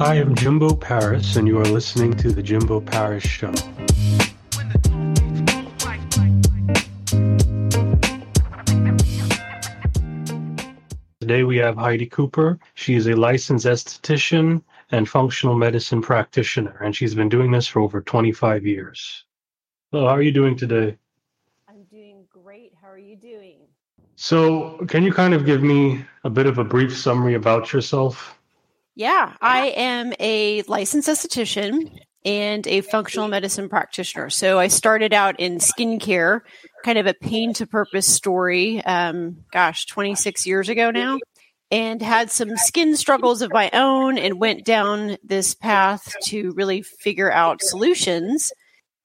Hi, I'm Jimbo Paris, and you are listening to The Jimbo Paris Show. Today we have Heidi Cooper. She is a licensed esthetician and functional medicine practitioner, and she's been doing this for over 25 years. Hello, how are you doing today? I'm doing great. How are you doing? So can you kind of give me a bit of a brief summary about yourself? Yeah, I am a licensed esthetician and a functional medicine practitioner. So I started out in skincare, kind of a pain to purpose story, 26 years ago now, and had some skin struggles of my own and went down this path to really figure out solutions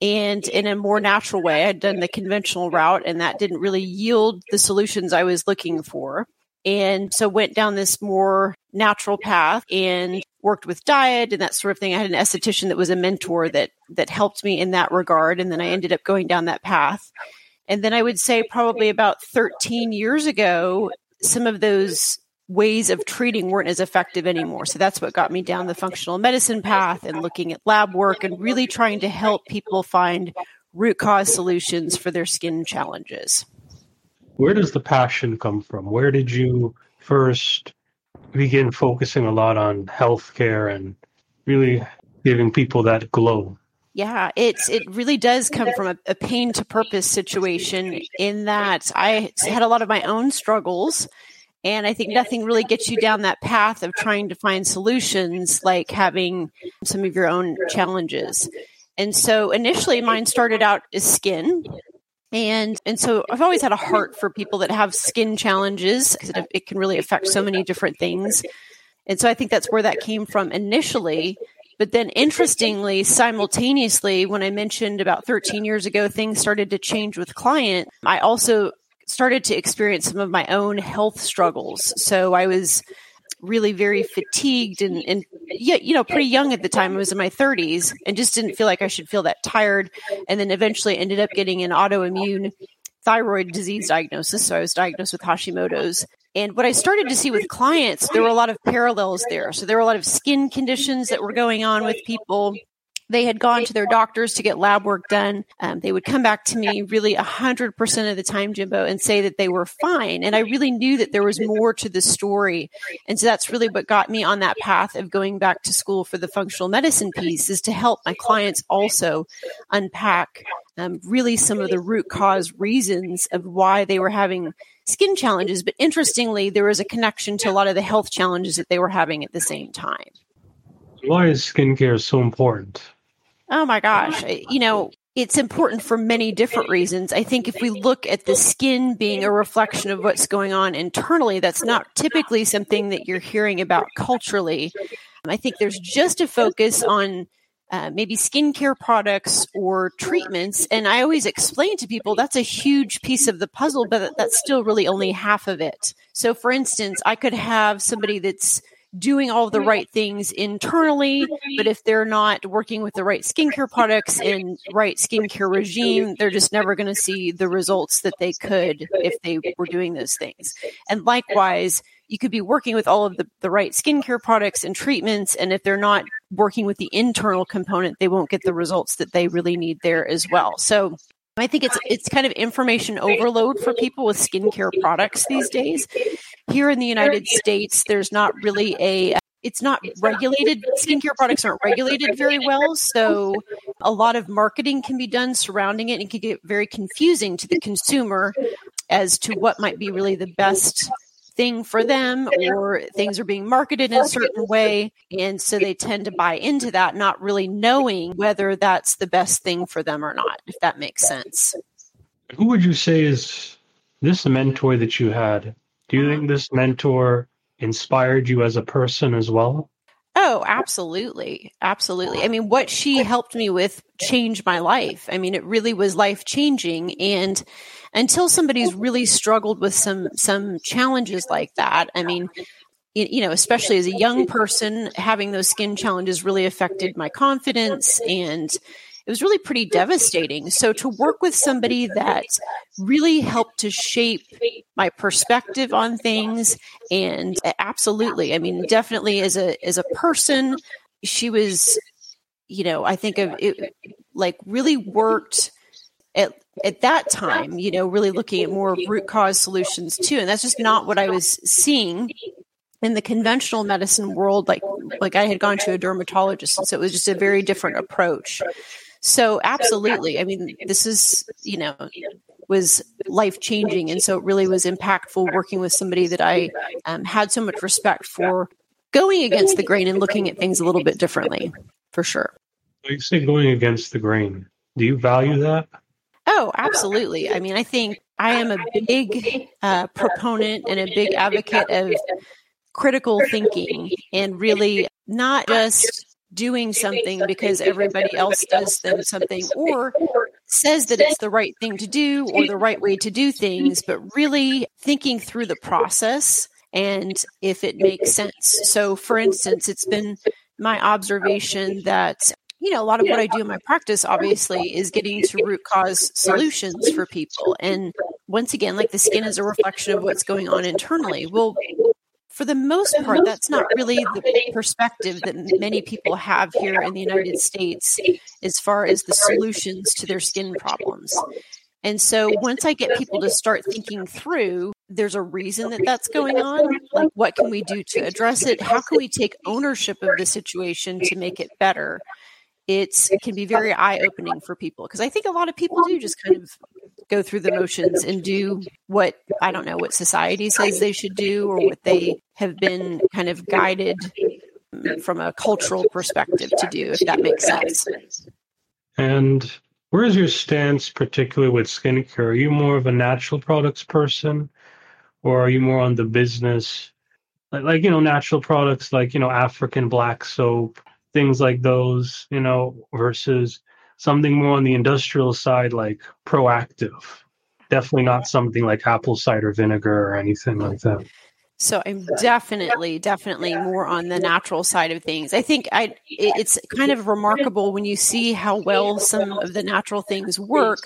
and in a more natural way. I'd done the conventional route and that didn't really yield the solutions I was looking for. And so went down this more natural path and worked with diet and that sort of thing. I had an esthetician that was a mentor that helped me in that regard. And then I ended up going down that path. And then I would say probably about 13 years ago, some of those ways of treating weren't as effective anymore. So that's what got me down the functional medicine path and looking at lab work and really trying to help people find root cause solutions for their skin challenges. Where does the passion come from? Where did you first begin focusing a lot on healthcare and really giving people that glow? Yeah, it really does come from a pain to purpose situation in that I had a lot of my own struggles. And I think nothing really gets you down that path of trying to find solutions like having some of your own challenges. And so initially mine started out as skin. And so I've always had a heart for people that have skin challenges because it can really affect so many different things. And so I think that's where that came from initially. But then interestingly, simultaneously, when I mentioned about 13 years ago, things started to change with client. I also started to experience some of my own health struggles. So I was really very fatigued and pretty young at the time. I was in my 30s and just didn't feel like I should feel that tired. And then eventually ended up getting an autoimmune thyroid disease diagnosis. So I was diagnosed with Hashimoto's. And what I started to see with clients, there were a lot of parallels there. So there were a lot of skin conditions that were going on with people. They had gone to their doctors to get lab work done. They would come back to me really 100% of the time, Jimbo, and say that they were fine. And I really knew that there was more to the story. And so that's really what got me on that path of going back to school for the functional medicine piece, is to help my clients also unpack really some of the root cause reasons of why they were having skin challenges. But interestingly, there was a connection to a lot of the health challenges that they were having at the same time. Why is skincare so important? Oh my gosh. It's important for many different reasons. I think if we look at the skin being a reflection of what's going on internally, that's not typically something that you're hearing about culturally. I think there's just a focus on maybe skincare products or treatments. And I always explain to people that's a huge piece of the puzzle, but that's still really only half of it. So for instance, I could have somebody that's doing all the right things internally, but if they're not working with the right skincare products and right skincare regime, they're just never going to see the results that they could if they were doing those things. And likewise, you could be working with all of the right skincare products and treatments, and if they're not working with the internal component, they won't get the results that they really need there as well. So I think it's kind of information overload for people with skincare products these days. Here in the United States, there's not really it's not regulated. Skincare products aren't regulated very well. So a lot of marketing can be done surrounding it, and it can get very confusing to the consumer as to what might be really the best thing for them, or things are being marketed in a certain way. And so they tend to buy into that, not really knowing whether that's the best thing for them or not, if that makes sense. Who would you say is this mentor that you had? Do you think this mentor inspired you as a person as well? Oh, absolutely. Absolutely. I mean, what she helped me with changed my life. I mean, it really was life-changing. And until somebody's really struggled with some challenges like that, I mean, especially as a young person, having those skin challenges really affected my confidence, and it was really pretty devastating. So to work with somebody that really helped to shape my perspective on things, and absolutely, I mean, definitely as a person, she was, you know, I think of it, like really worked at that time, you know, really looking at more root cause solutions too. And that's just not what I was seeing in the conventional medicine world. Like I had gone to a dermatologist, and so it was just a very different approach. So absolutely. I mean, this is, you know, was life-changing. And so it really was impactful working with somebody that I had so much respect for, going against the grain and looking at things a little bit differently, for sure. You say going against the grain. Do you value that? Oh, absolutely. I mean, I think I am a big proponent and a big advocate of critical thinking and really not just doing something because everybody else does them something or says that it's the right thing to do or the right way to do things, but really thinking through the process and if it makes sense. So for instance, it's been my observation that, you know, a lot of what I do in my practice, obviously, is getting to root cause solutions for people. And once again, like the skin is a reflection of what's going on internally. Well, for the most part, that's not really the perspective that many people have here in the United States as far as the solutions to their skin problems. And so once I get people to start thinking through, there's a reason that that's going on. Like, what can we do to address it? How can we take ownership of the situation to make it better? It can be very eye-opening for people because I think a lot of people do just kind of go through the motions and do what, I don't know, what society says they should do or what they have been kind of guided from a cultural perspective to do, if that makes sense. And where is your stance, particularly with skincare? Are you more of a natural products person or are you more on the business? Like, you know, natural products like, you know, African black soap, things like those, you know, versus something more on the industrial side, like Proactive. Definitely not something like apple cider vinegar or anything like that. So I'm definitely more on the natural side of things. I think it's kind of remarkable when you see how well some of the natural things work,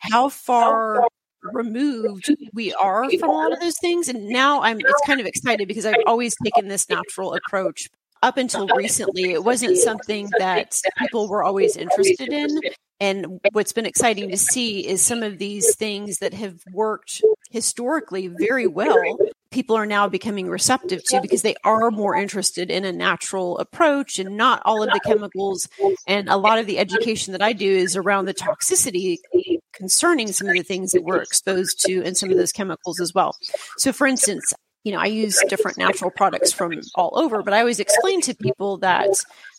how far removed we are from a lot of those things. And now it's kind of exciting because I've always taken this natural approach. Up until recently, it wasn't something that people were always interested in. And what's been exciting to see is some of these things that have worked historically very well, people are now becoming receptive to because they are more interested in a natural approach and not all of the chemicals. And a lot of the education that I do is around the toxicity concerning some of the things that we're exposed to and some of those chemicals as well. So for instance, you know, I use different natural products from all over, but I always explain to people that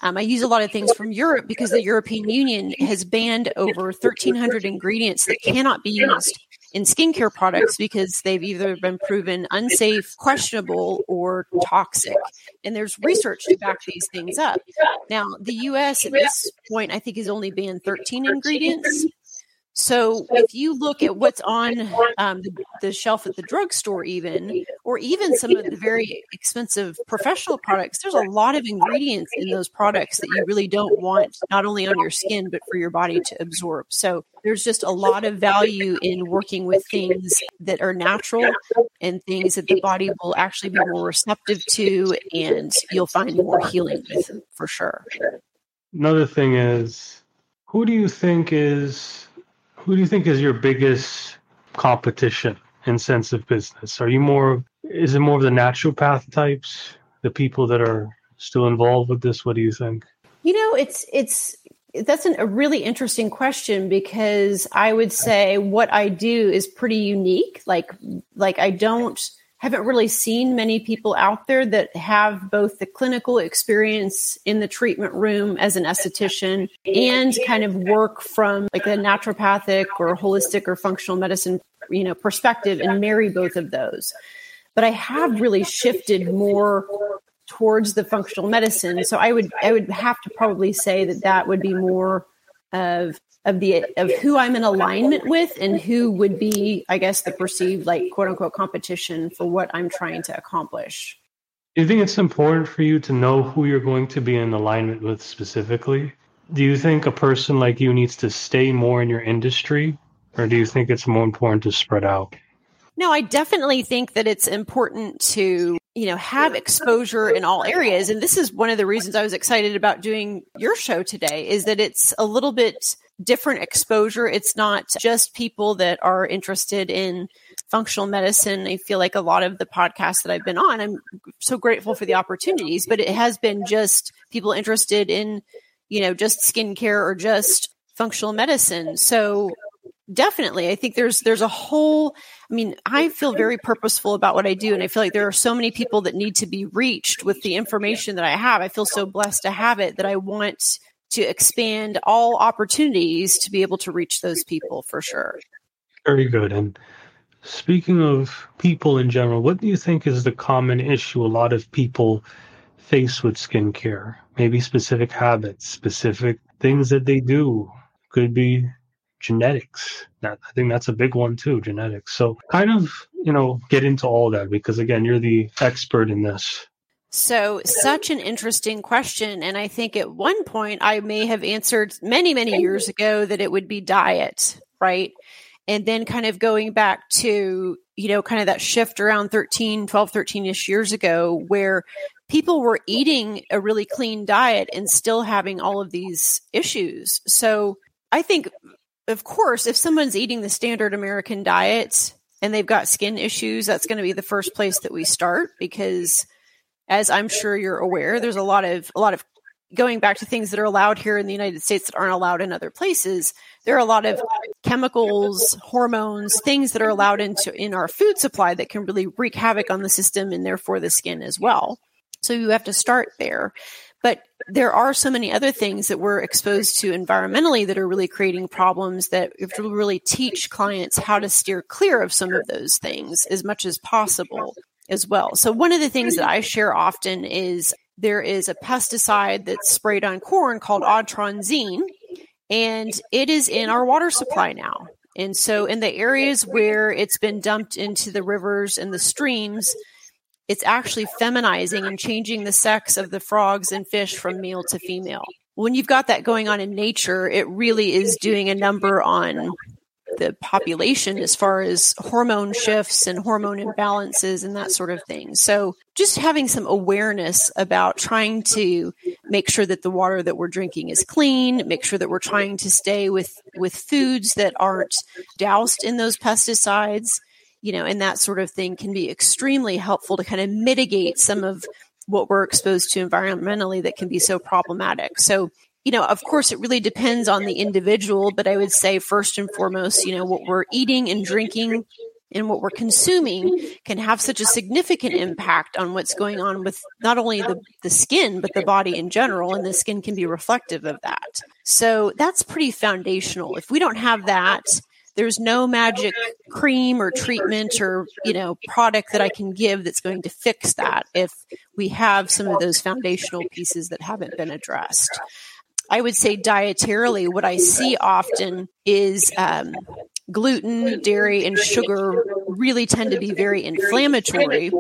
I use a lot of things from Europe because the European Union has banned over 1,300 ingredients that cannot be used in skincare products because they've either been proven unsafe, questionable, or toxic. And there's research to back these things up. Now, the U.S. at this point, I think, has only banned 13 ingredients. So if you look at what's on the shelf at the drugstore even, or even some of the very expensive professional products, there's a lot of ingredients in those products that you really don't want, not only on your skin, but for your body to absorb. So there's just a lot of value in working with things that are natural and things that the body will actually be more receptive to and you'll find more healing with, for sure. Another thing is, who do you think is your biggest competition in sense of business? Is it more of the naturopath types, the people that are still involved with this? What do you think? You know, that's a really interesting question because I would say what I do is pretty unique. Like I haven't really seen many people out there that have both the clinical experience in the treatment room as an esthetician and kind of work from like a naturopathic or holistic or functional medicine, you know, perspective and marry both of those. But I have really shifted more towards the functional medicine. So I would have to probably say that would be more of who I'm in alignment with and who would be, I guess, the perceived like quote unquote competition for what I'm trying to accomplish. Do you think it's important for you to know who you're going to be in alignment with specifically? Do you think a person like you needs to stay more in your industry, or do you think it's more important to spread out? No, I definitely think that it's important to you know, have exposure in all areas. And this is one of the reasons I was excited about doing your show today, is that it's a little bit different exposure. It's not just people that are interested in functional medicine. I feel like a lot of the podcasts that I've been on, I'm so grateful for the opportunities, but it has been just people interested in, you know, just skincare or just functional medicine. So definitely, I think there's a whole, I mean, I feel very purposeful about what I do. And I feel like there are so many people that need to be reached with the information that I have. I feel so blessed to have it that I want to expand all opportunities to be able to reach those people for sure. Very good. And speaking of people in general, what do you think is the common issue a lot of people face with skincare? Maybe specific habits, specific things that they do. Could be genetics. I think that's a big one too, genetics. So kind of, you know, get into all that because again, you're the expert in this. So such an interesting question. And I think at one point I may have answered many, many years ago that it would be diet, right? And then kind of going back to, you know, kind of that shift around 13 ish years ago where people were eating a really clean diet and still having all of these issues. So I think, of course, if someone's eating the standard American diet and they've got skin issues, that's going to be the first place that we start because, as I'm sure you're aware, there's a lot of going back to things that are allowed here in the United States that aren't allowed in other places. There are a lot of chemicals, hormones, things that are allowed in our food supply that can really wreak havoc on the system and therefore the skin as well. So you have to start there. But there are so many other things that we're exposed to environmentally that are really creating problems that we have to really teach clients how to steer clear of some of those things as much as possible as well. So one of the things that I share often is there is a pesticide that's sprayed on corn called atrazine, and it is in our water supply now. And so in the areas where it's been dumped into the rivers and the streams, it's actually feminizing and changing the sex of the frogs and fish from male to female. When you've got that going on in nature, it really is doing a number on the population as far as hormone shifts and hormone imbalances and that sort of thing. So just having some awareness about trying to make sure that the water that we're drinking is clean, make sure that we're trying to stay with foods that aren't doused in those pesticides, you know, and that sort of thing can be extremely helpful to kind of mitigate some of what we're exposed to environmentally that can be so problematic. So, you know, of course, it really depends on the individual, but I would say first and foremost, you know, what we're eating and drinking and what we're consuming can have such a significant impact on what's going on with not only the skin, but the body in general, and the skin can be reflective of that. So that's pretty foundational. If we don't have that, there's no magic cream or treatment or, you know, product that I can give that's going to fix that if we have some of those foundational pieces that haven't been addressed. I would say dietarily, what I see often is gluten, dairy, and sugar really tend to be very inflammatory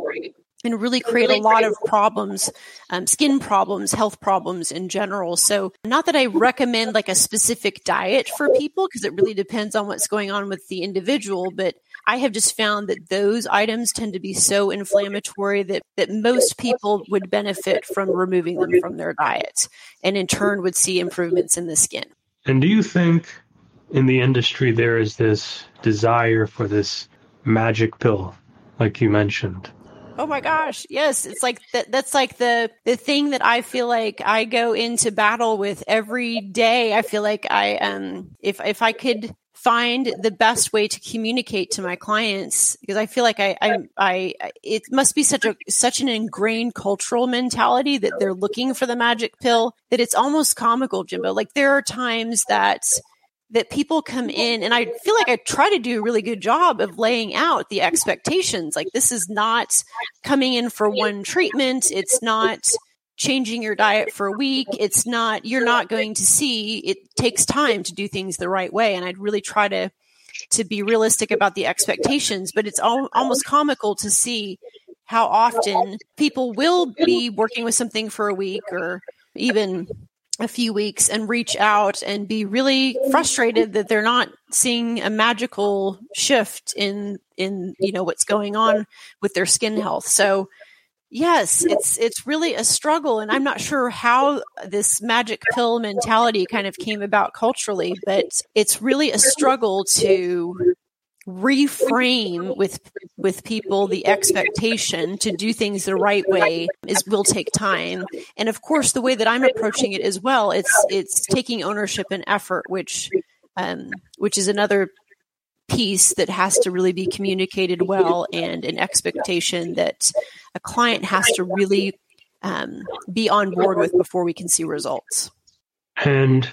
and really create a lot of problems, skin problems, health problems in general. So not that I recommend like a specific diet for people because it really depends on what's going on with the individual, but I have just found that those items tend to be so inflammatory that most people would benefit from removing them from their diet and in turn would see improvements in the skin. And do you think in the industry there is this desire for this magic pill like you mentioned? Oh my gosh. Yes. It's like that's like the thing that I feel like I go into battle with every day. I feel like I if I could find the best way to communicate to my clients, because I feel like I it must be such an ingrained cultural mentality that they're looking for the magic pill that it's almost comical, Jimbo. Like there are times that people come in and I feel like I try to do a really good job of laying out the expectations. Like this is not coming in for one treatment. It's not changing your diet for a week. It's not, you're not going to see, it takes time to do things the right way. And I'd really try to be realistic about the expectations, but it's almost comical to see how often people will be working with something for a week or even a few weeks and reach out and be really frustrated that they're not seeing a magical shift in, you know, what's going on with their skin health. So Yes, it's really a struggle, and I'm not sure how this magic pill mentality kind of came about culturally, but it's really a struggle to reframe with people the expectation to do things the right way will take time. And of course, the way that I'm approaching it as well, it's taking ownership and effort, which is another piece that has to really be communicated well, and an expectation that a client has to really be on board with before we can see results. And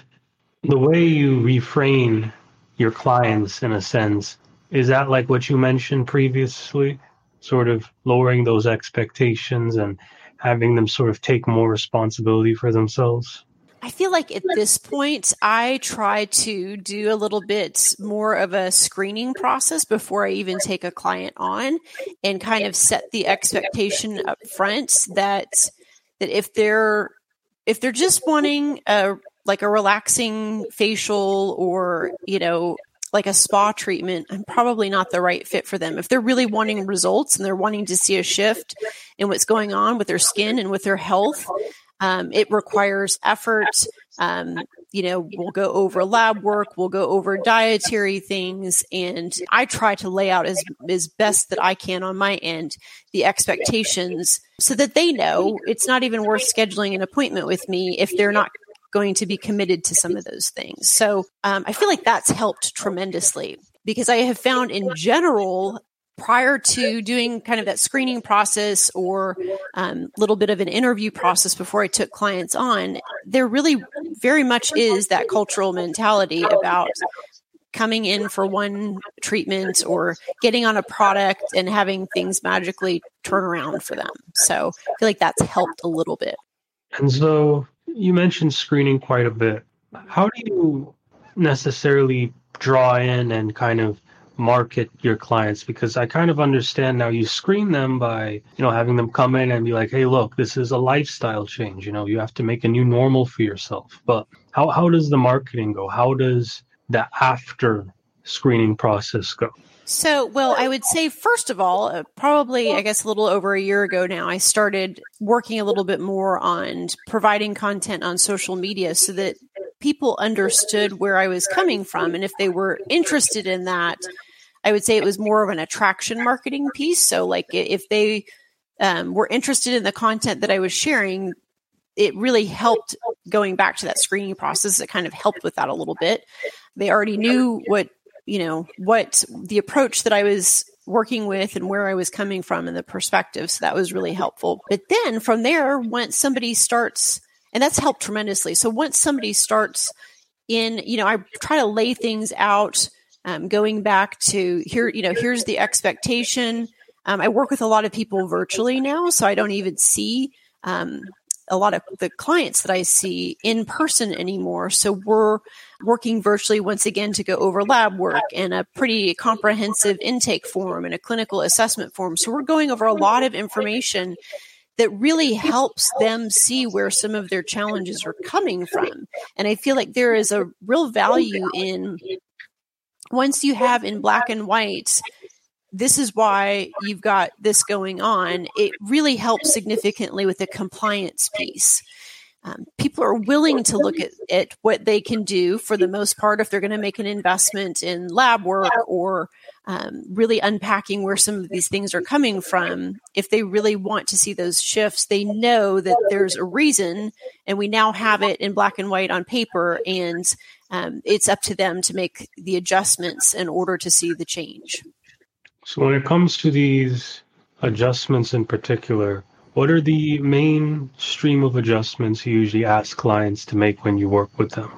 the way you reframe your clients, in a sense, is that like what you mentioned previously, sort of lowering those expectations and having them sort of take more responsibility for themselves? I feel like at this point, I try to do a little bit more of a screening process before I even take a client on, and kind of set the expectation up front that if they're just wanting a relaxing facial, or, you know, like a spa treatment, I'm probably not the right fit for them. If they're really wanting results and they're wanting to see a shift in what's going on with their skin and with their health, it requires effort. We'll go over lab work, we'll go over dietary things. And I try to lay out as best that I can on my end, the expectations, so that they know it's not even worth scheduling an appointment with me if they're not going to be committed to some of those things. So I feel like that's helped tremendously, because I have found in general, prior to doing kind of that screening process or little bit of an interview process before I took clients on, there really very much is that cultural mentality about coming in for one treatment or getting on a product and having things magically turn around for them. So I feel like that's helped a little bit. And so you mentioned screening quite a bit. How do you necessarily draw in and kind of market your clients? Because I kind of understand now you screen them by, having them come in and be like, hey, look, this is a lifestyle change. You have to make a new normal for yourself. But how does the marketing go? How does the after screening process go? So, well, I would say, first of all, probably, I guess, a little over a year ago now, I started working a little bit more on providing content on social media so that people understood where I was coming from. And if they were interested in that, I would say it was more of an attraction marketing piece. So like if they were interested in the content that I was sharing, it really helped going back to that screening process. It kind of helped with that a little bit. They already knew what the approach that I was working with and where I was coming from and the perspective. So that was really helpful. But then from there, once somebody starts, and that's helped tremendously. So once somebody starts in, I try to lay things out, going back to here, here's the expectation. I work with a lot of people virtually now, so I don't even see a lot of the clients that I see in person anymore. So we're working virtually once again to go over lab work and a pretty comprehensive intake form and a clinical assessment form. So we're going over a lot of information that really helps them see where some of their challenges are coming from. And I feel like there is a real value in, once you have in black and white, this is why you've got this going on, it really helps significantly with the compliance piece. People are willing to look at what they can do, for the most part, if they're going to make an investment in lab work or really unpacking where some of these things are coming from. If they really want to see those shifts, they know that there's a reason, and we now have it in black and white on paper, and it's up to them to make the adjustments in order to see the change. So when it comes to these adjustments in particular, what are the main stream of adjustments you usually ask clients to make when you work with them?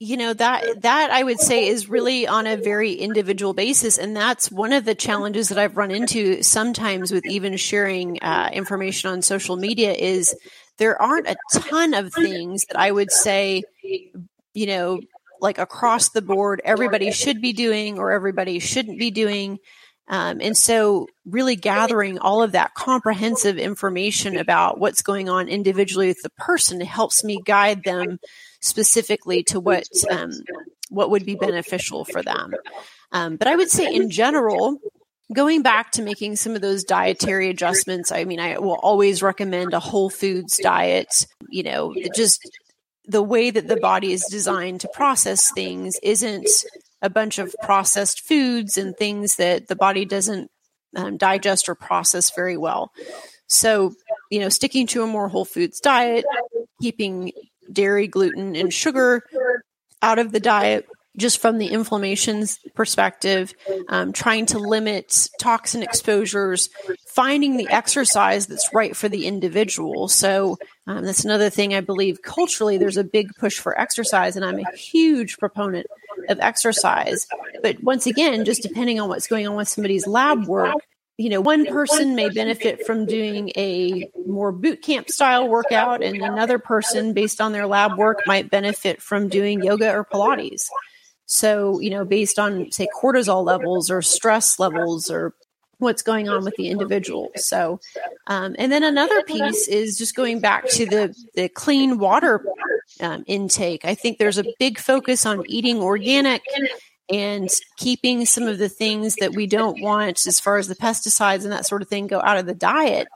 That I would say is really on a very individual basis. And that's one of the challenges that I've run into sometimes with even sharing information on social media, is there aren't a ton of things that I would say, like across the board, everybody should be doing or everybody shouldn't be doing. And so really gathering all of that comprehensive information about what's going on individually with the person helps me guide them specifically to what would be beneficial for them. But I would say in general, Going back to making some of those dietary adjustments, I mean, I will always recommend a whole foods diet. You know, just the way that the body is designed to process things isn't a bunch of processed foods and things that the body doesn't digest or process very well. So, you know, sticking to a more whole foods diet, keeping dairy, gluten, and sugar out of the diet, just from the inflammation perspective, trying to limit toxin exposures, finding the exercise that's right for the individual. So that's another thing I believe culturally, there's a big push for exercise, and I'm a huge proponent of exercise. But once again, just depending on what's going on with somebody's lab work, you know, one person may benefit from doing a more boot camp style workout, and another person based on their lab work might benefit from doing yoga or Pilates. So, you know, based on, say, cortisol levels or stress levels or what's going on with the individual. So, and then another piece is just going back to the clean water intake. I think there's a big focus on eating organic and keeping some of the things that we don't want as far as the pesticides and that sort of thing go out of the diet.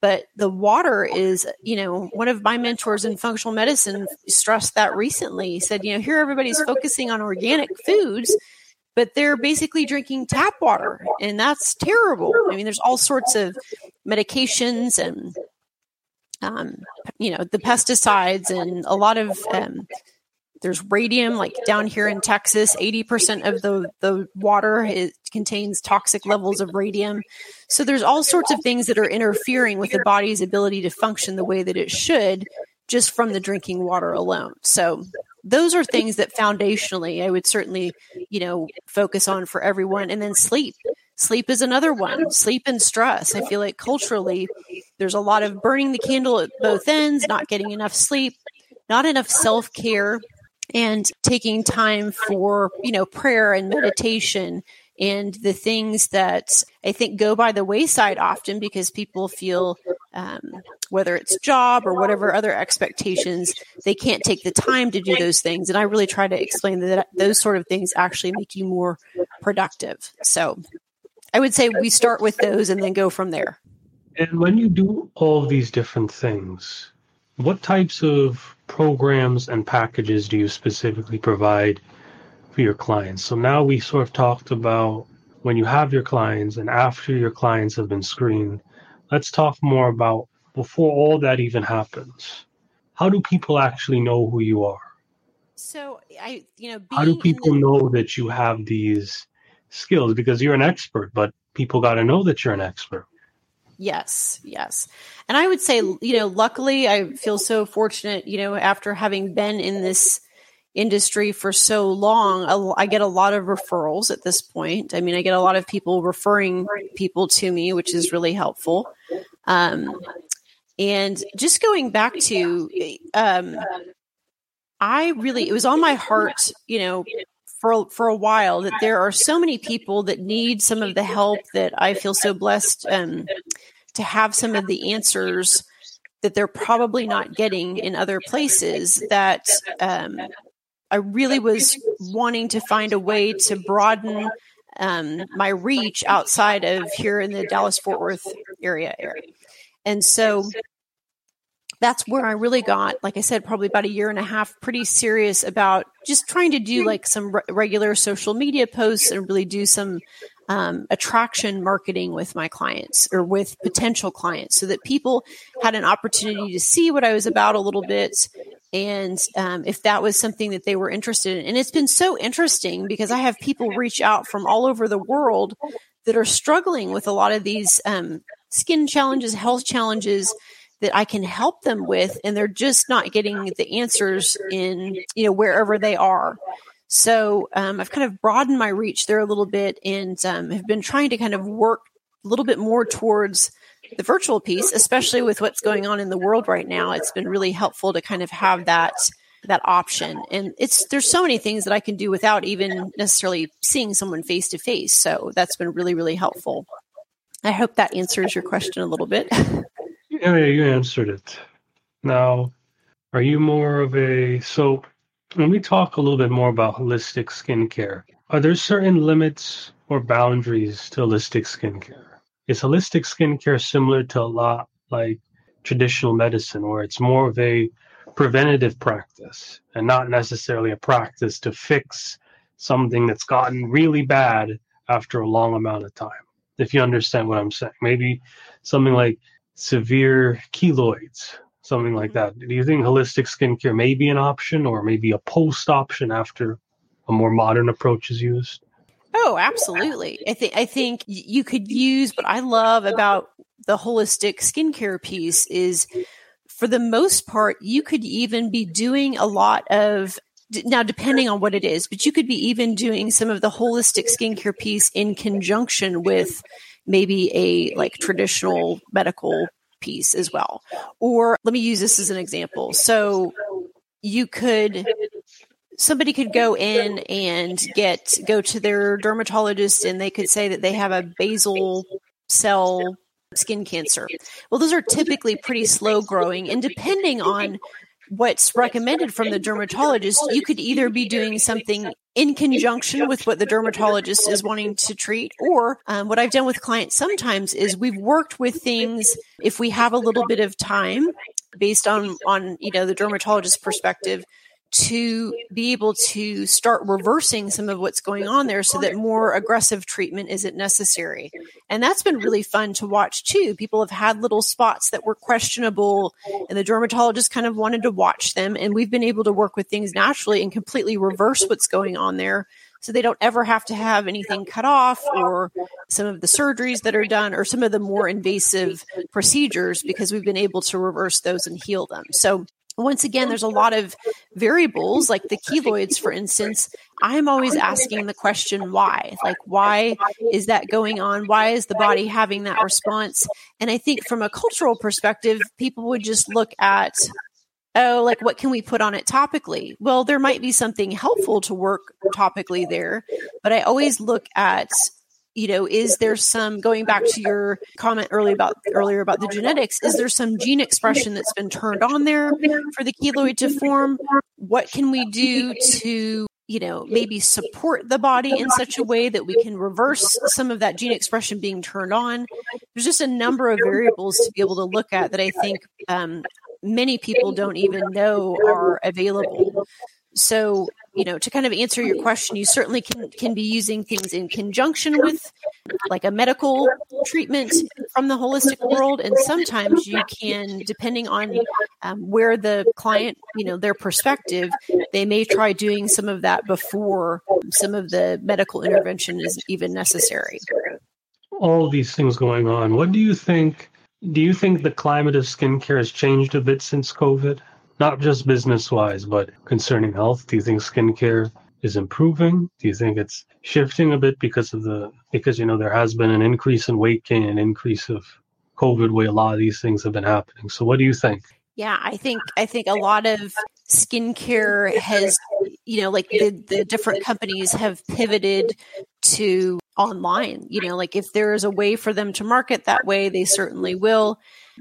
But the water is, you know, one of my mentors in functional medicine stressed that recently. He said, you know, here everybody's focusing on organic foods, but they're basically drinking tap water, and that's terrible. I mean, there's all sorts of medications and, you know, the pesticides and a lot of, there's radium, like down here in Texas, 80% of the water contains toxic levels of radium. So there's all sorts of things that are interfering with the body's ability to function the way that it should just from the drinking water alone. So those are things that foundationally I would certainly, you know, focus on for everyone. And then sleep. Sleep is another one. Sleep and stress. I feel like culturally there's a lot of burning the candle at both ends, not getting enough sleep, not enough self-care, and taking time for, you know, prayer and meditation and the things that I think go by the wayside often because people feel, whether it's job or whatever other expectations, they can't take the time to do those things. And I really try to explain that those sort of things actually make you more productive. So I would say we start with those and then go from there. And when you do all these different things, what types of programs and packages do you specifically provide for your clients? So now we sort of talked about when you have your clients and after your clients have been screened. Let's talk more about before all that even happens. How do people actually know who you are? So I, you know, how do people know that you have these skills? Because you're an expert, but people got to know that you're an expert. Yes. Yes. And I would say, you know, luckily I feel so fortunate, you know, after having been in this industry for so long, I get a lot of referrals at this point. I mean, I get a lot of people referring people to me, which is really helpful. And just going back to, it was on my heart, you know, for a while that there are so many people that need some of the help that I feel so blessed to have some of the answers that they're probably not getting in other places, that I really was wanting to find a way to broaden my reach outside of here in the Dallas-Fort Worth area. And so that's where I really got, like I said, probably about a year and a half, pretty serious about just trying to do like some regular social media posts and really do some attraction marketing with my clients or with potential clients so that people had an opportunity to see what I was about a little bit. And if that was something that they were interested in. And it's been so interesting because I have people reach out from all over the world that are struggling with a lot of these skin challenges, health challenges, that I can help them with, and they're just not getting the answers in, you know, wherever they are. So I've kind of broadened my reach there a little bit, and have been trying to kind of work a little bit more towards the virtual piece, especially with what's going on in the world right now. It's been really helpful to kind of have that option. And there's so many things that I can do without even necessarily seeing someone face to face. So that's been really, really helpful. I hope that answers your question a little bit. Yeah, you answered it. Now, are you more of so when we talk a little bit more about holistic skincare, are there certain limits or boundaries to holistic skincare? Is holistic skincare similar to a lot like traditional medicine, where it's more of a preventative practice and not necessarily a practice to fix something that's gotten really bad after a long amount of time, if you understand what I'm saying? Maybe something like severe keloids, something like that. Do you think holistic skincare may be an option, or maybe a post option after a more modern approach is used? Oh, absolutely. I think you could use, what I love about the holistic skincare piece is, for the most part, you could even be doing a lot of, now depending on what it is, but you could be even doing some of the holistic skincare piece in conjunction with maybe a like traditional medical piece as well. Or let me use this as an example. So you could, somebody could go in and go to their dermatologist, and they could say that they have a basal cell skin cancer. Well, those are typically pretty slow growing, and depending on what's recommended from the dermatologist, you could either be doing something in conjunction with what the dermatologist is wanting to treat, or what I've done with clients sometimes is we've worked with things, if we have a little bit of time, based on the dermatologist's perspective, to be able to start reversing some of what's going on there so that more aggressive treatment isn't necessary. And that's been really fun to watch too. People have had little spots that were questionable, and the dermatologist kind of wanted to watch them. And we've been able to work with things naturally and completely reverse what's going on there, so they don't ever have to have anything cut off, or some of the surgeries that are done, or some of the more invasive procedures, because we've been able to reverse those and heal them. So once again, there's a lot of variables, like the keloids, for instance. I'm always asking the question, why? Like, why is that going on? Why is the body having that response? And I think from a cultural perspective, people would just look at, what can we put on it topically? Well, there might be something helpful to work topically there, but I always look at, is there some, going back to your comment earlier about the genetics, is there some gene expression that's been turned on there for the keloid to form? What can we do to, maybe support the body in such a way that we can reverse some of that gene expression being turned on? There's just a number of variables to be able to look at that I think many people don't even know are available. So, to kind of answer your question, you certainly can be using things in conjunction with like a medical treatment from the holistic world. And sometimes you can, depending on where the client, their perspective, they may try doing some of that before some of the medical intervention is even necessary. All these things going on. What do you think? Do you think the climate of skincare has changed a bit since COVID? Not just business-wise, but concerning health. Do you think skincare is improving? Do you think it's shifting a bit because there has been an increase in weight gain, an increase of COVID, where a lot of these things have been happening? So what do you think? Yeah, I think a lot of skincare has, like the different companies have pivoted to online. Like if there is a way for them to market that way, they certainly will.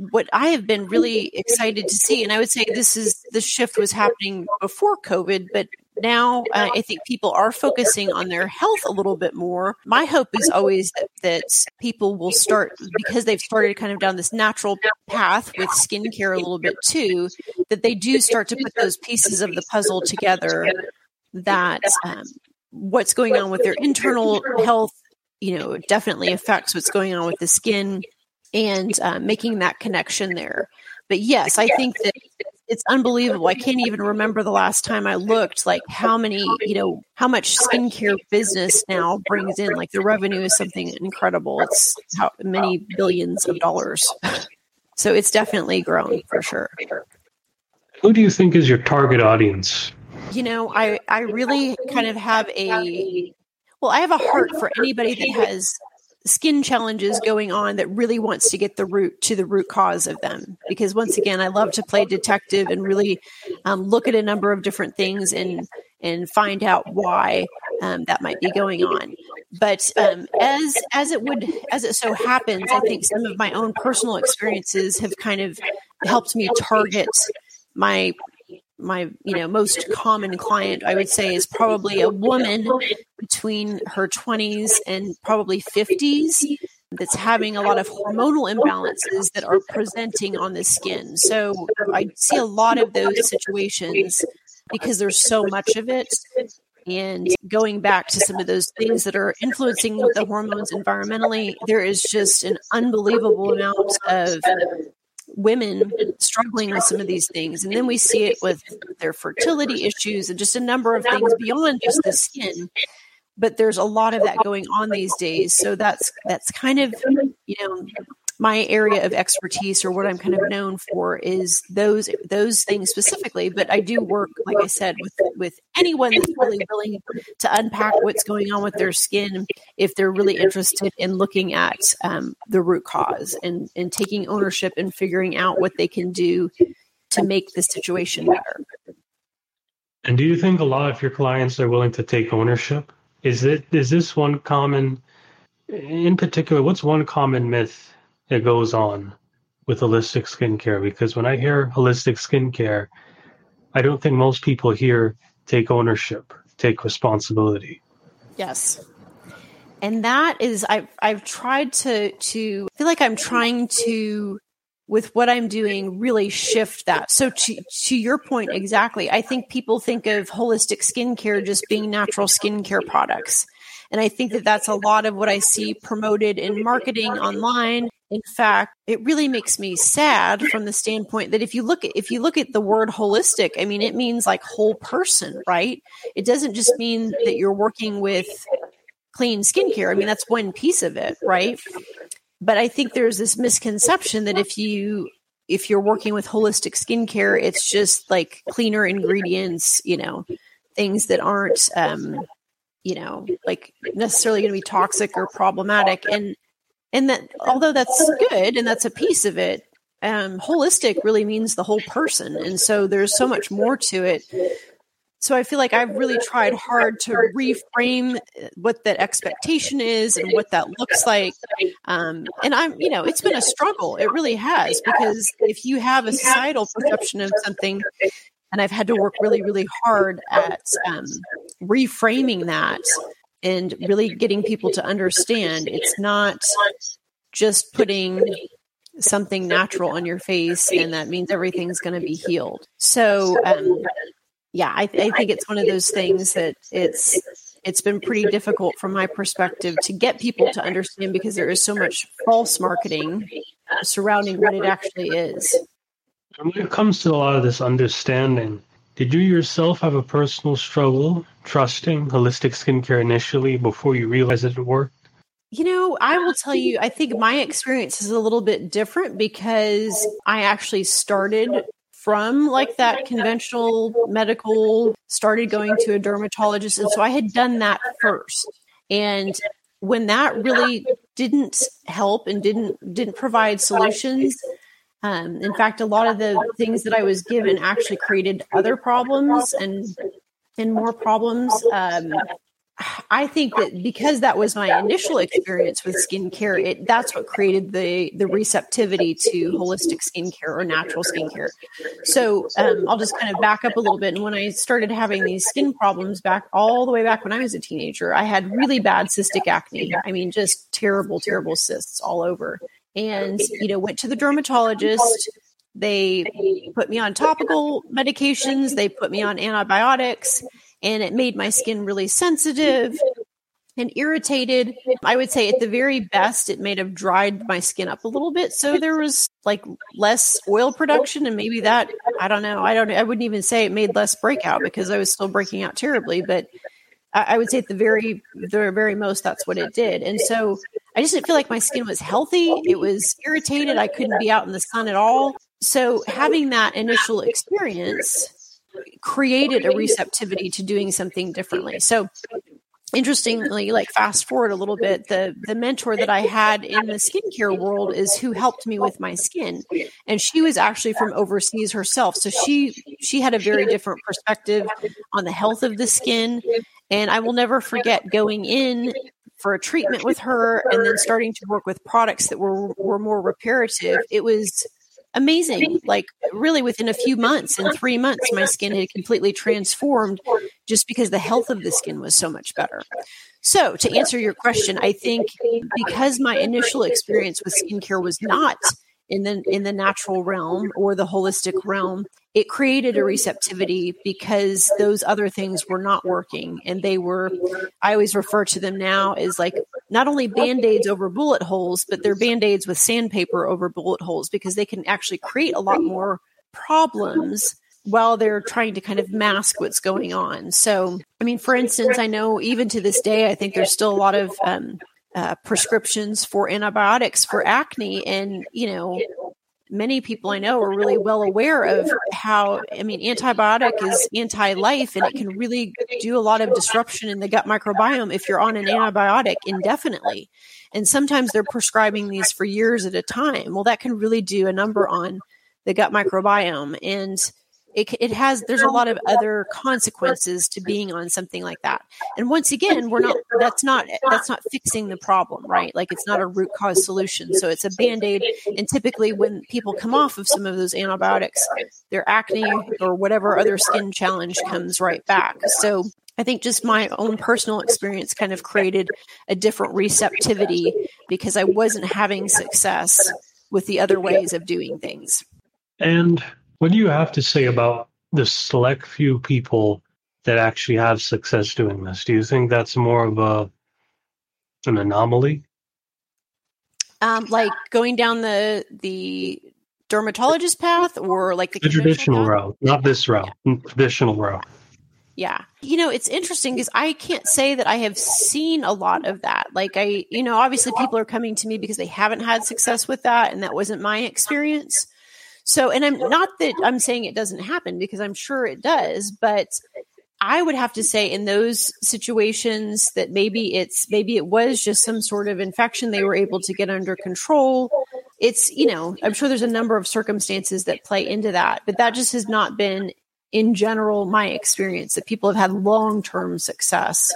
What I have been really excited to see, and I would say this shift was happening before COVID, but now I think people are focusing on their health a little bit more. My hope is always that people will start, because they've started kind of down this natural path with skincare a little bit too, that they do start to put those pieces of the puzzle together, that what's going on with their internal health, definitely affects what's going on with the skin, and making that connection there. But yes, I think that it's unbelievable. I can't even remember the last time I looked, like how much skincare business now brings in, like the revenue is something incredible. It's how many billions of dollars. So it's definitely grown for sure. Who do you think is your target audience? I really kind of have I have a heart for anybody that has skin challenges going on that really wants to get to the root cause of them. Because once again, I love to play detective and really look at a number of different things and find out why that might be going on. But as it so happens, I think some of my own personal experiences have kind of helped me target my my, you know, most common client, I would say, is probably a woman between her 20s and probably 50s that's having a lot of hormonal imbalances that are presenting on the skin. So I see a lot of those situations because there's so much of it. And going back to some of those things that are influencing the hormones environmentally, there is just an unbelievable amount of women struggling with some of these things. And then we see it with their fertility issues and just a number of things beyond just the skin. But there's a lot of that going on these days. So that's kind of, you know, my area of expertise, or what I'm kind of known for, is those things specifically. But I do work, like I said, with anyone that's really willing to unpack what's going on with their skin, if they're really interested in looking at the root cause and taking ownership and figuring out what they can do to make the situation better. And do you think a lot of your clients are willing to take ownership? Is this one common, in particular, what's one common myth that goes on with holistic skincare? Because when I hear holistic skincare, I don't think most people hear take ownership, take responsibility. Yes. And that is, I've tried to feel like I'm trying to, with what I'm doing, really shift that. So to your point, exactly. I think people think of holistic skincare just being natural skincare products. And I think that that's a lot of what I see promoted in marketing online. In fact, it really makes me sad from the standpoint that if you look at the word holistic, I mean, it means like whole person, right? It doesn't just mean that you're working with clean skincare. I mean, that's one piece of it, right? But I think there's this misconception that if you're working with holistic skincare, it's just like cleaner ingredients, you know, things that aren't, you know, like necessarily going to be toxic or problematic. And that, although that's good and that's a piece of it, holistic really means the whole person. And so there's so much more to it. So I feel like I've really tried hard to reframe what that expectation is and what that looks like. And I'm, you know, it's been a struggle. It really has, because if you have a societal perception of something, and I've had to work really, really hard at reframing that and really getting people to understand it's not just putting something natural on your face and that means everything's going to be healed. So, yeah, I think it's one of those things that it's been pretty difficult from my perspective to get people to understand, because there is so much false marketing surrounding what it actually is. When it comes to a lot of this understanding, did you yourself have a personal struggle trusting holistic skincare initially before you realized that it worked? You know, I will tell you, I think my experience is a little bit different, because I actually started from like that conventional medical, started going to a dermatologist. And so I had done that first. And when that really didn't help and didn't provide solutions, in fact, a lot of the things that I was given actually created other problems and more problems. I think that because that was my initial experience with skincare, that's what created the receptivity to holistic skincare or natural skincare. So I'll just kind of back up a little bit. And when I started having these skin problems back all the way back when I was a teenager, I had really bad cystic acne. I mean, just terrible, terrible cysts all over. And, you know, went to the dermatologist. They put me on topical medications. They put me on antibiotics. And it made my skin really sensitive and irritated. I would say at the very best, it may have dried my skin up a little bit. So there was like less oil production, and maybe that, I don't know. I wouldn't even say it made less breakout, because I was still breaking out terribly, but I would say at the very most, that's what it did. And so I just didn't feel like my skin was healthy. It was irritated. I couldn't be out in the sun at all. So having that initial experience created a receptivity to doing something differently. So interestingly, like fast forward a little bit, the mentor that I had in the skincare world is who helped me with my skin. And she was actually from overseas herself. So she had a very different perspective on the health of the skin. And I will never forget going in for a treatment with her and then starting to work with products that were more reparative. It was amazing. Like really within a few months, in 3 months, my skin had completely transformed just because the health of the skin was so much better. So to answer your question, I think because my initial experience with skincare was not in the natural realm or the holistic realm, it created a receptivity because those other things were not working. And they were, I always refer to them now as like not only Band-Aids over bullet holes, but they're Band-Aids with sandpaper over bullet holes because they can actually create a lot more problems while they're trying to kind of mask what's going on. So, I mean, for instance, I know even to this day, I think there's still a lot of prescriptions for antibiotics for acne. And, you know, many people I know are really well aware of how, I mean, antibiotic is anti-life and it can really do a lot of disruption in the gut microbiome if you're on an antibiotic indefinitely. And sometimes they're prescribing these for years at a time. Well, that can really do a number on the gut microbiome. And there's a lot of other consequences to being on something like that. And once again, that's not fixing the problem, right? Like it's not a root cause solution. So it's a Band-Aid. And typically when people come off of some of those antibiotics, their acne or whatever other skin challenge comes right back. So I think just my own personal experience kind of created a different receptivity because I wasn't having success with the other ways of doing things. And what do you have to say about the select few people that actually have success doing this? Do you think that's more of an anomaly? Like going down the dermatologist path or like the traditional route, not this route, traditional route. Yeah. You know, it's interesting because I can't say that I have seen a lot of that. Like obviously people are coming to me because they haven't had success with that. And that wasn't my experience. So, and I'm not that I'm saying it doesn't happen because I'm sure it does, but I would have to say in those situations that maybe it was just some sort of infection they were able to get under control. It's, you know, I'm sure there's a number of circumstances that play into that, but that just has not been in general my experience that people have had long-term success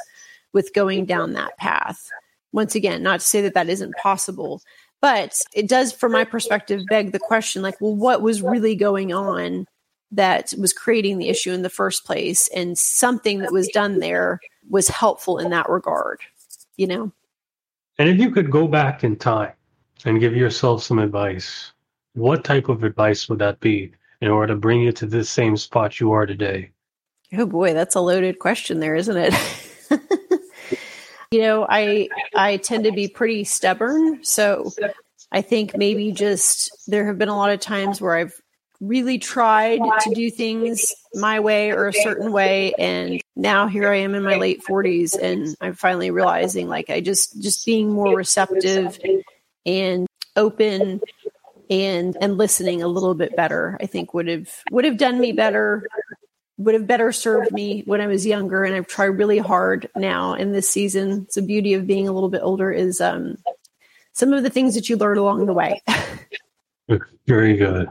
with going down that path. Once again, not to say that that isn't possible. But it does, from my perspective, beg the question, like, well, what was really going on that was creating the issue in the first place? And something that was done there was helpful in that regard, you know? And if you could go back in time and give yourself some advice, what type of advice would that be in order to bring you to the same spot you are today? Oh, boy, that's a loaded question there, isn't it? You know, I tend to be pretty stubborn. So I think maybe just there have been a lot of times where I've really tried to do things my way or a certain way. And now here I am in my late 40s and I'm finally realizing like I just being more receptive and open and listening a little bit better, I think would have done me better. Would have better served me when I was younger. And I've tried really hard now in this season. It's the beauty of being a little bit older is some of the things that you learn along the way. Very good.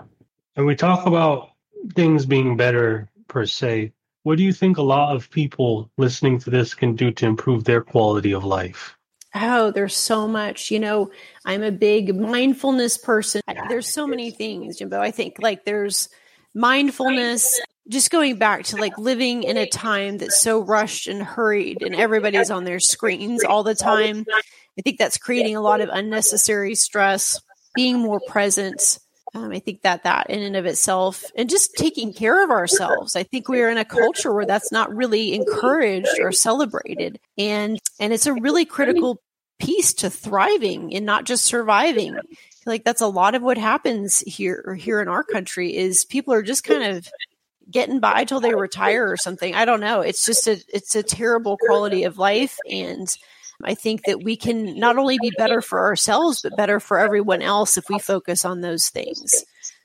And we talk about things being better per se. What do you think a lot of people listening to this can do to improve their quality of life? Oh, there's so much, you know, I'm a big mindfulness person. There's so many things, Jimbo. I think like there's mindfulness. Just going back to like living in a time that's so rushed and hurried and everybody's on their screens all the time. I think that's creating a lot of unnecessary stress, being more present. I think that in and of itself and just taking care of ourselves. I think we are in a culture where that's not really encouraged or celebrated. And it's a really critical piece to thriving and not just surviving. Like that's a lot of what happens here in our country is people are just kind of getting by till they retire or something. I don't know. It's just it's a terrible quality of life. And I think that we can not only be better for ourselves, but better for everyone else if we focus on those things.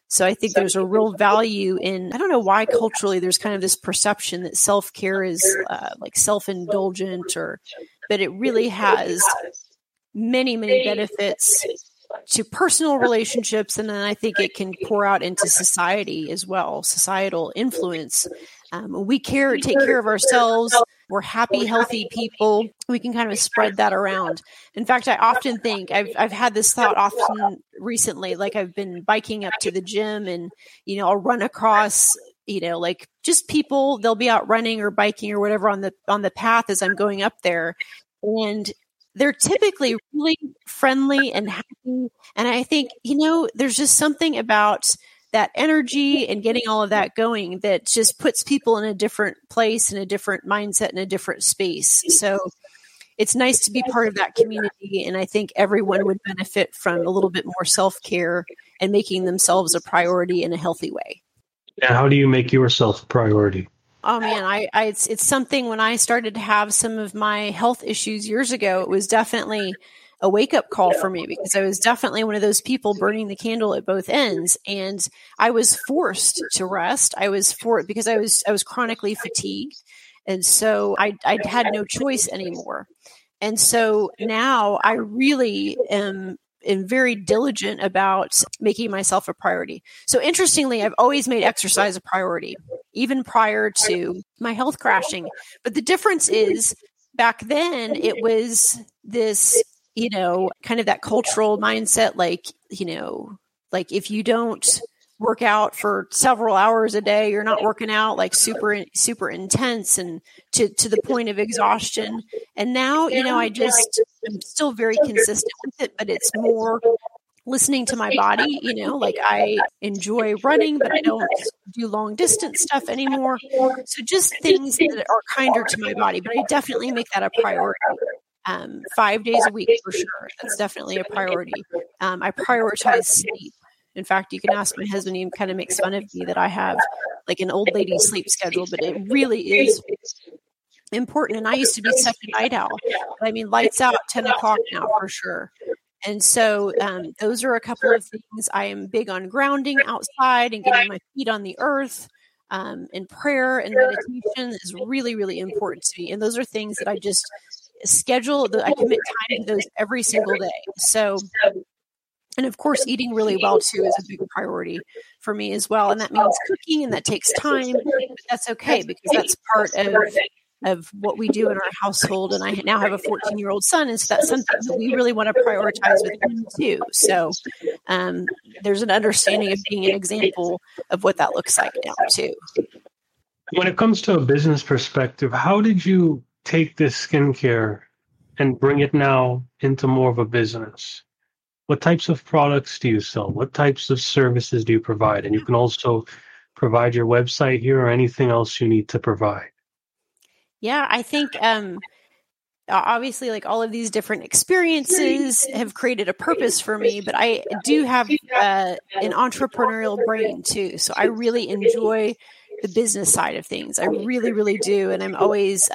So I think there's a real value in, I don't know why culturally there's kind of this perception that self-care is like self-indulgent but it really has many, many benefits to personal relationships. And then I think it can pour out into society as well, societal influence. We take care of ourselves. We're happy, healthy people. we can kind of spread that around. In fact, I often think I've had this thought often recently, like I've been biking up to the gym and, you know, I'll run across, you know, like just people, they'll be out running or biking or whatever on the path as I'm going up there. And they're typically really friendly and happy. And I think, you know, there's just something about that energy and getting all of that going that just puts people in a different place and a different mindset and a different space. So it's nice to be part of that community. And I think everyone would benefit from a little bit more self-care and making themselves a priority in a healthy way. Now, how do you make yourself a priority? Oh man, it's something when I started to have some of my health issues years ago, it was definitely a wake-up call for me because I was definitely one of those people burning the candle at both ends. And I was forced to rest. I was forced because I was chronically fatigued. And so I had no choice anymore. And so now I really am very diligent about making myself a priority. So interestingly, I've always made exercise a priority, even prior to my health crashing. But the difference is back then it was this, you know, kind of that cultural mindset, like, you know, like if you don't work out for several hours a day, you're not working out, like super intense and to the point of exhaustion. And now, you know, I'm still very consistent with it, but it's more listening to my body, you know, like I enjoy running, but I don't do long distance stuff anymore. So just things that are kinder to my body, but I definitely make that a priority. 5 days a week for sure. That's definitely a priority. I prioritize sleep. In fact, you can ask my husband, he kind of makes fun of me that I have like an old lady sleep schedule, but it really is important. And I used to be such a night owl. But I mean, lights out 10 o'clock now for sure. And so those are a couple of things. I am big on grounding outside and getting my feet on the earth. And prayer and meditation is really, really important to me. And those are things that I just schedule. I commit time to those every single day. So, and of course, eating really well too is a big priority for me as well. And that means cooking, and that takes time, but that's okay because that's part of what we do in our household. And I now have a 14-year-old son, and so that's something that we really want to prioritize with him too. So there's an understanding of being an example of what that looks like now too. When it comes to a business perspective, how did you take this skincare and bring it now into more of a business? What types of products do you sell? What types of services do you provide? And you can also provide your website here or anything else you need to provide. Yeah, I think obviously like all of these different experiences have created a purpose for me, but I do have an entrepreneurial brain too. So I really enjoy the business side of things. I really, really do. And I'm always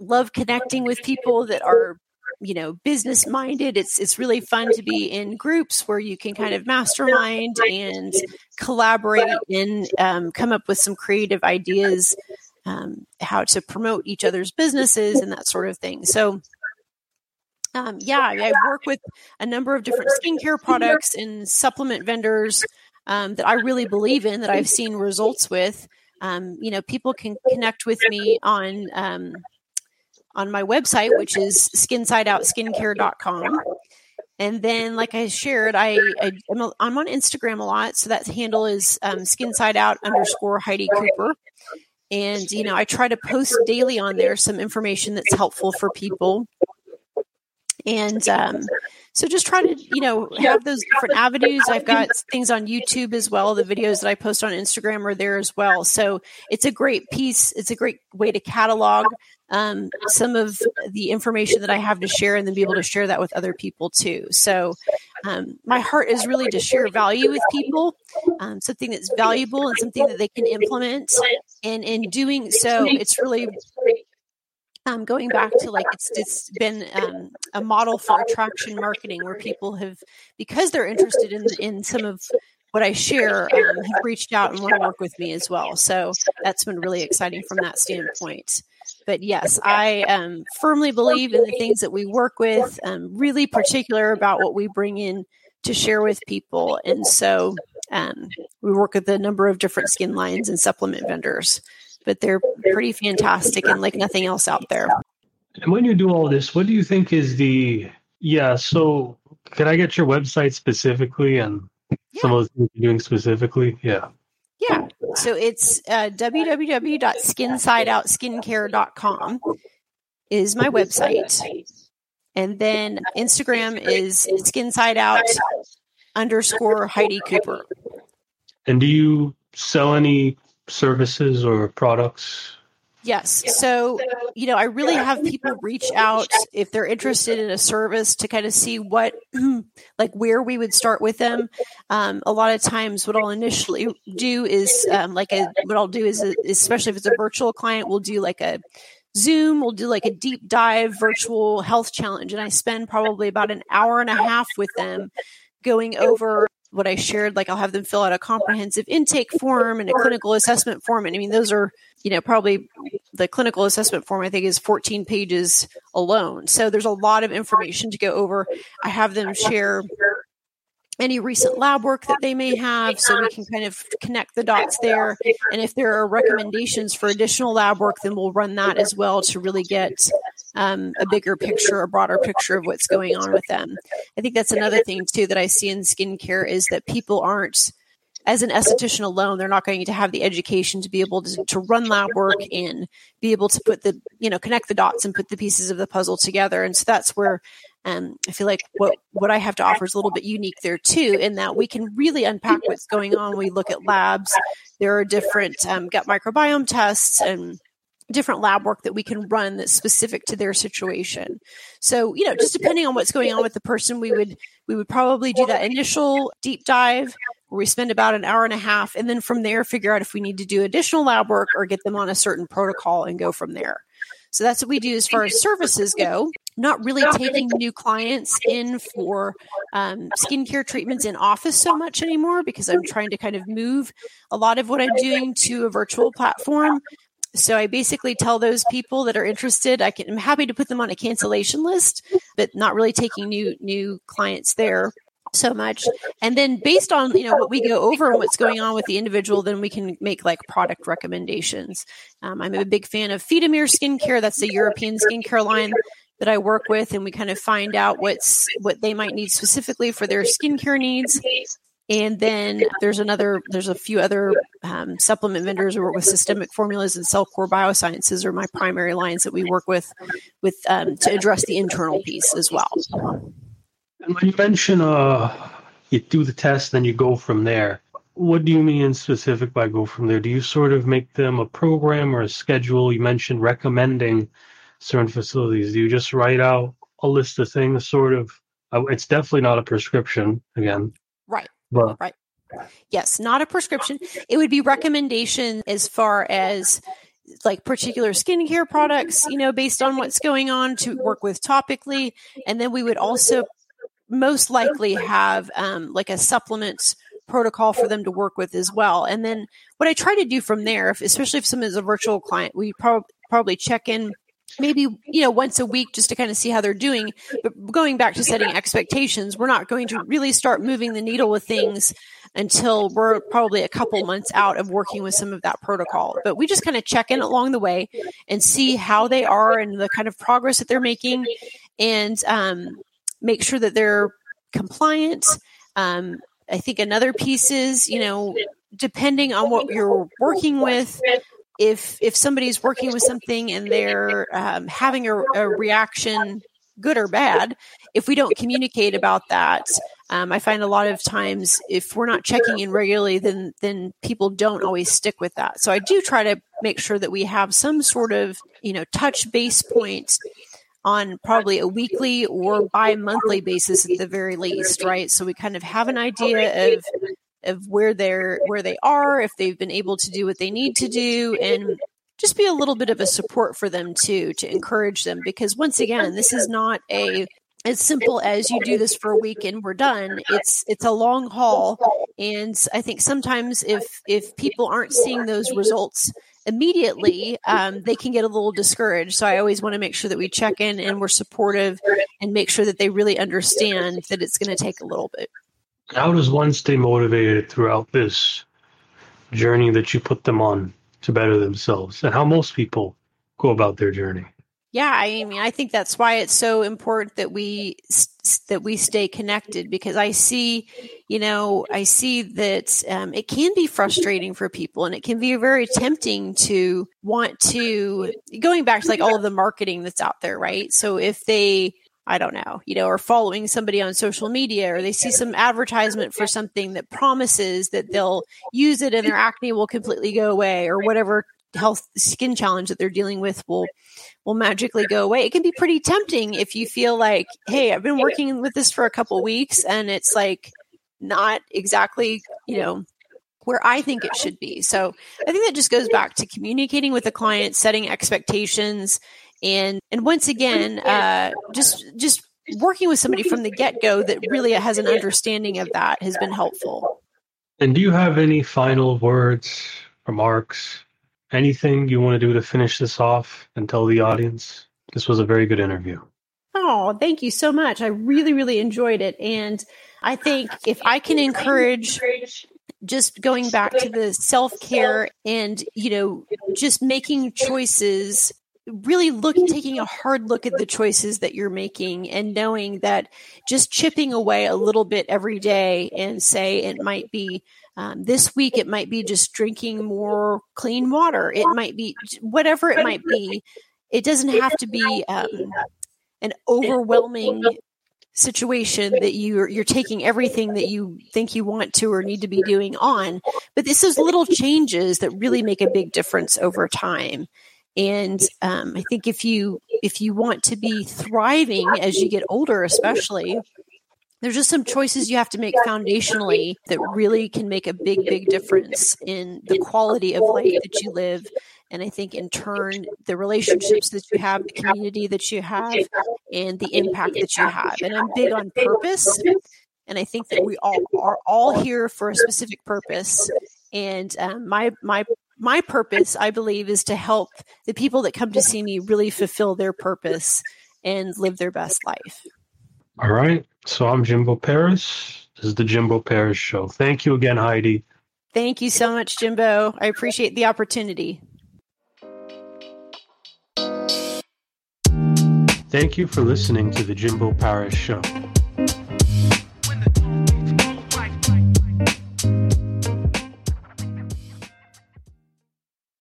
love connecting with people that are, you know, business minded. It's really fun to be in groups where you can kind of mastermind and collaborate and come up with some creative ideas, how to promote each other's businesses and that sort of thing. So yeah, I work with a number of different skincare products and supplement vendors that I really believe in, that I've seen results with. You know, people can connect with me on my website, which is skinsideoutskincare.com. And then, like I shared, I'm on Instagram a lot. So that handle is skinsideout_Heidi Cooper. And, you know, I try to post daily on there some information that's helpful for people. And so just try to, you know, have those different avenues. I've got things on YouTube as well. The videos that I post on Instagram are there as well. So it's a great piece. It's a great way to catalog some of the information that I have to share and then be able to share that with other people too. So my heart is really to share value with people, something that's valuable and something that they can implement. And in doing so, it's really going back to like it's been a model for attraction marketing where people have, because they're interested in some of what I share, have reached out and want to work with me as well. So that's been really exciting from that standpoint. But yes, I firmly believe in the things that we work with. I'm really particular about what we bring in to share with people. And so we work with a number of different skin lines and supplement vendors, but they're pretty fantastic and like nothing else out there. And when you do all this, what do you think is the... Yeah, so can I get your website specifically and some of those things you're doing specifically? Yeah. Yeah. So it's www.skinsideoutskincare.com is my website. And then Instagram is @skinsideout_Heidi Cooper. And do you sell any services or products? Yes. So, you know, I really have people reach out if they're interested in a service to kind of see what, like where we would start with them. A lot of times what I'll initially do is especially if it's a virtual client, we'll do like a Zoom, we'll do like a deep dive virtual health challenge. And I spend probably about an hour and a half with them going over what I shared. Like I'll have them fill out a comprehensive intake form and a clinical assessment form. And I mean, those are, you know, probably the clinical assessment form, I think, is 14 pages alone. So there's a lot of information to go over. I have them share any recent lab work that they may have, so we can kind of connect the dots there. And if there are recommendations for additional lab work, then we'll run that as well to really get a bigger picture, a broader picture of what's going on with them. I think that's another thing too that I see in skincare is that people aren't, as an esthetician alone, they're not going to have the education to be able to run lab work and be able to put the, you know, connect the dots and put the pieces of the puzzle together. And so that's where I feel like what I have to offer is a little bit unique there too, in that we can really unpack what's going on. We look at labs. There are different gut microbiome tests and different lab work that we can run that's specific to their situation. So, you know, just depending on what's going on with the person, we would probably do that initial deep dive where we spend about an hour and a half, and then from there figure out if we need to do additional lab work or get them on a certain protocol and go from there. So that's what we do as far as services go. Not really taking new clients in for skincare treatments in office so much anymore, because I'm trying to kind of move a lot of what I'm doing to a virtual platform. So I basically tell those people that are interested, I'm happy to put them on a cancellation list, but not really taking new clients there so much. And then based on, you know, what we go over and what's going on with the individual, then we can make like product recommendations. I'm a big fan of Fetamere skincare. That's the European skincare line that I work with, and we kind of find out what they might need specifically for their skincare needs. And then there's a few other supplement vendors. We work with Systemic Formulas and CellCore Biosciences are my primary lines that we work with to address the internal piece as well. And when you mention you do the test, then you go from there. What do you mean in specific by go from there? Do you sort of make them a program or a schedule? You mentioned recommending certain facilities. Do you just write out a list of things? Sort of, it's definitely not a prescription again. Right. Well, right. Yes, not a prescription. It would be recommendation as far as like particular skincare products, you know, based on what's going on to work with topically. And then we would also most likely have like a supplement protocol for them to work with as well. And then what I try to do from there, especially if someone is a virtual client, we probably check in maybe, you know, once a week just to kind of see how they're doing. But going back to setting expectations, we're not going to really start moving the needle with things until we're probably a couple months out of working with some of that protocol. But we just kind of check in along the way and see how they are and the kind of progress that they're making, and make sure that they're compliant. I think another piece is, you know, depending on what you're working with, If somebody's working with something and they're having a reaction, good or bad, if we don't communicate about that, I find a lot of times if we're not checking in regularly, then people don't always stick with that. So I do try to make sure that we have some sort of, you know, touch base point on probably a weekly or bi-monthly basis at the very least, right? So we kind of have an idea of where they are, if they've been able to do what they need to do, and just be a little bit of a support for them too, to encourage them. Because once again, this is not as simple as you do this for a week and we're done. It's a long haul. And I think sometimes if people aren't seeing those results immediately, they can get a little discouraged. So I always want to make sure that we check in and we're supportive and make sure that they really understand that it's going to take a little bit. How does one stay motivated throughout this journey that you put them on to better themselves, and how most people go about their journey? Yeah, I mean, I think that's why it's so important that we stay connected, because I see, that it can be frustrating for people, and it can be very tempting to want to, going back to like all of the marketing that's out there, right? So if they, I don't know, are following somebody on social media, or they see some advertisement for something that promises that they'll use it and their acne will completely go away, or whatever health skin challenge that they're dealing with will magically go away. It can be pretty tempting if you feel like, hey, I've been working with this for a couple of weeks and it's like not exactly, where I think it should be. So I think that just goes back to communicating with the client, setting expectations, and once again, just working with somebody from the get-go that really has an understanding of that has been helpful. And do you have any final words, remarks, anything you want to do to finish this off and tell the audience? This was a very good interview. Oh, thank you so much. I really, really enjoyed it. And I think if I can encourage, just going back to the self-care and, just making choices, really taking a hard look at the choices that you're making, and knowing that just chipping away a little bit every day, and say it might be this week, it might be just drinking more clean water. It might be whatever it might be. It doesn't have to be an overwhelming situation that you're taking everything that you think you want to or need to be doing on. But it's those little changes that really make a big difference over time. And I think if you want to be thriving as you get older, especially, there's just some choices you have to make foundationally that really can make a big, big difference in the quality of life that you live. And I think in turn, the relationships that you have, the community that you have, and the impact that you have. And I'm big on purpose. And I think that we all are all here for a specific purpose. And my purpose, I believe, is to help the people that come to see me really fulfill their purpose and live their best life. All right. So I'm Jimbo Paris. This is the Jimbo Paris Show. Thank you again, Heidi. Thank you so much, Jimbo. I appreciate the opportunity. Thank you for listening to the Jimbo Paris Show.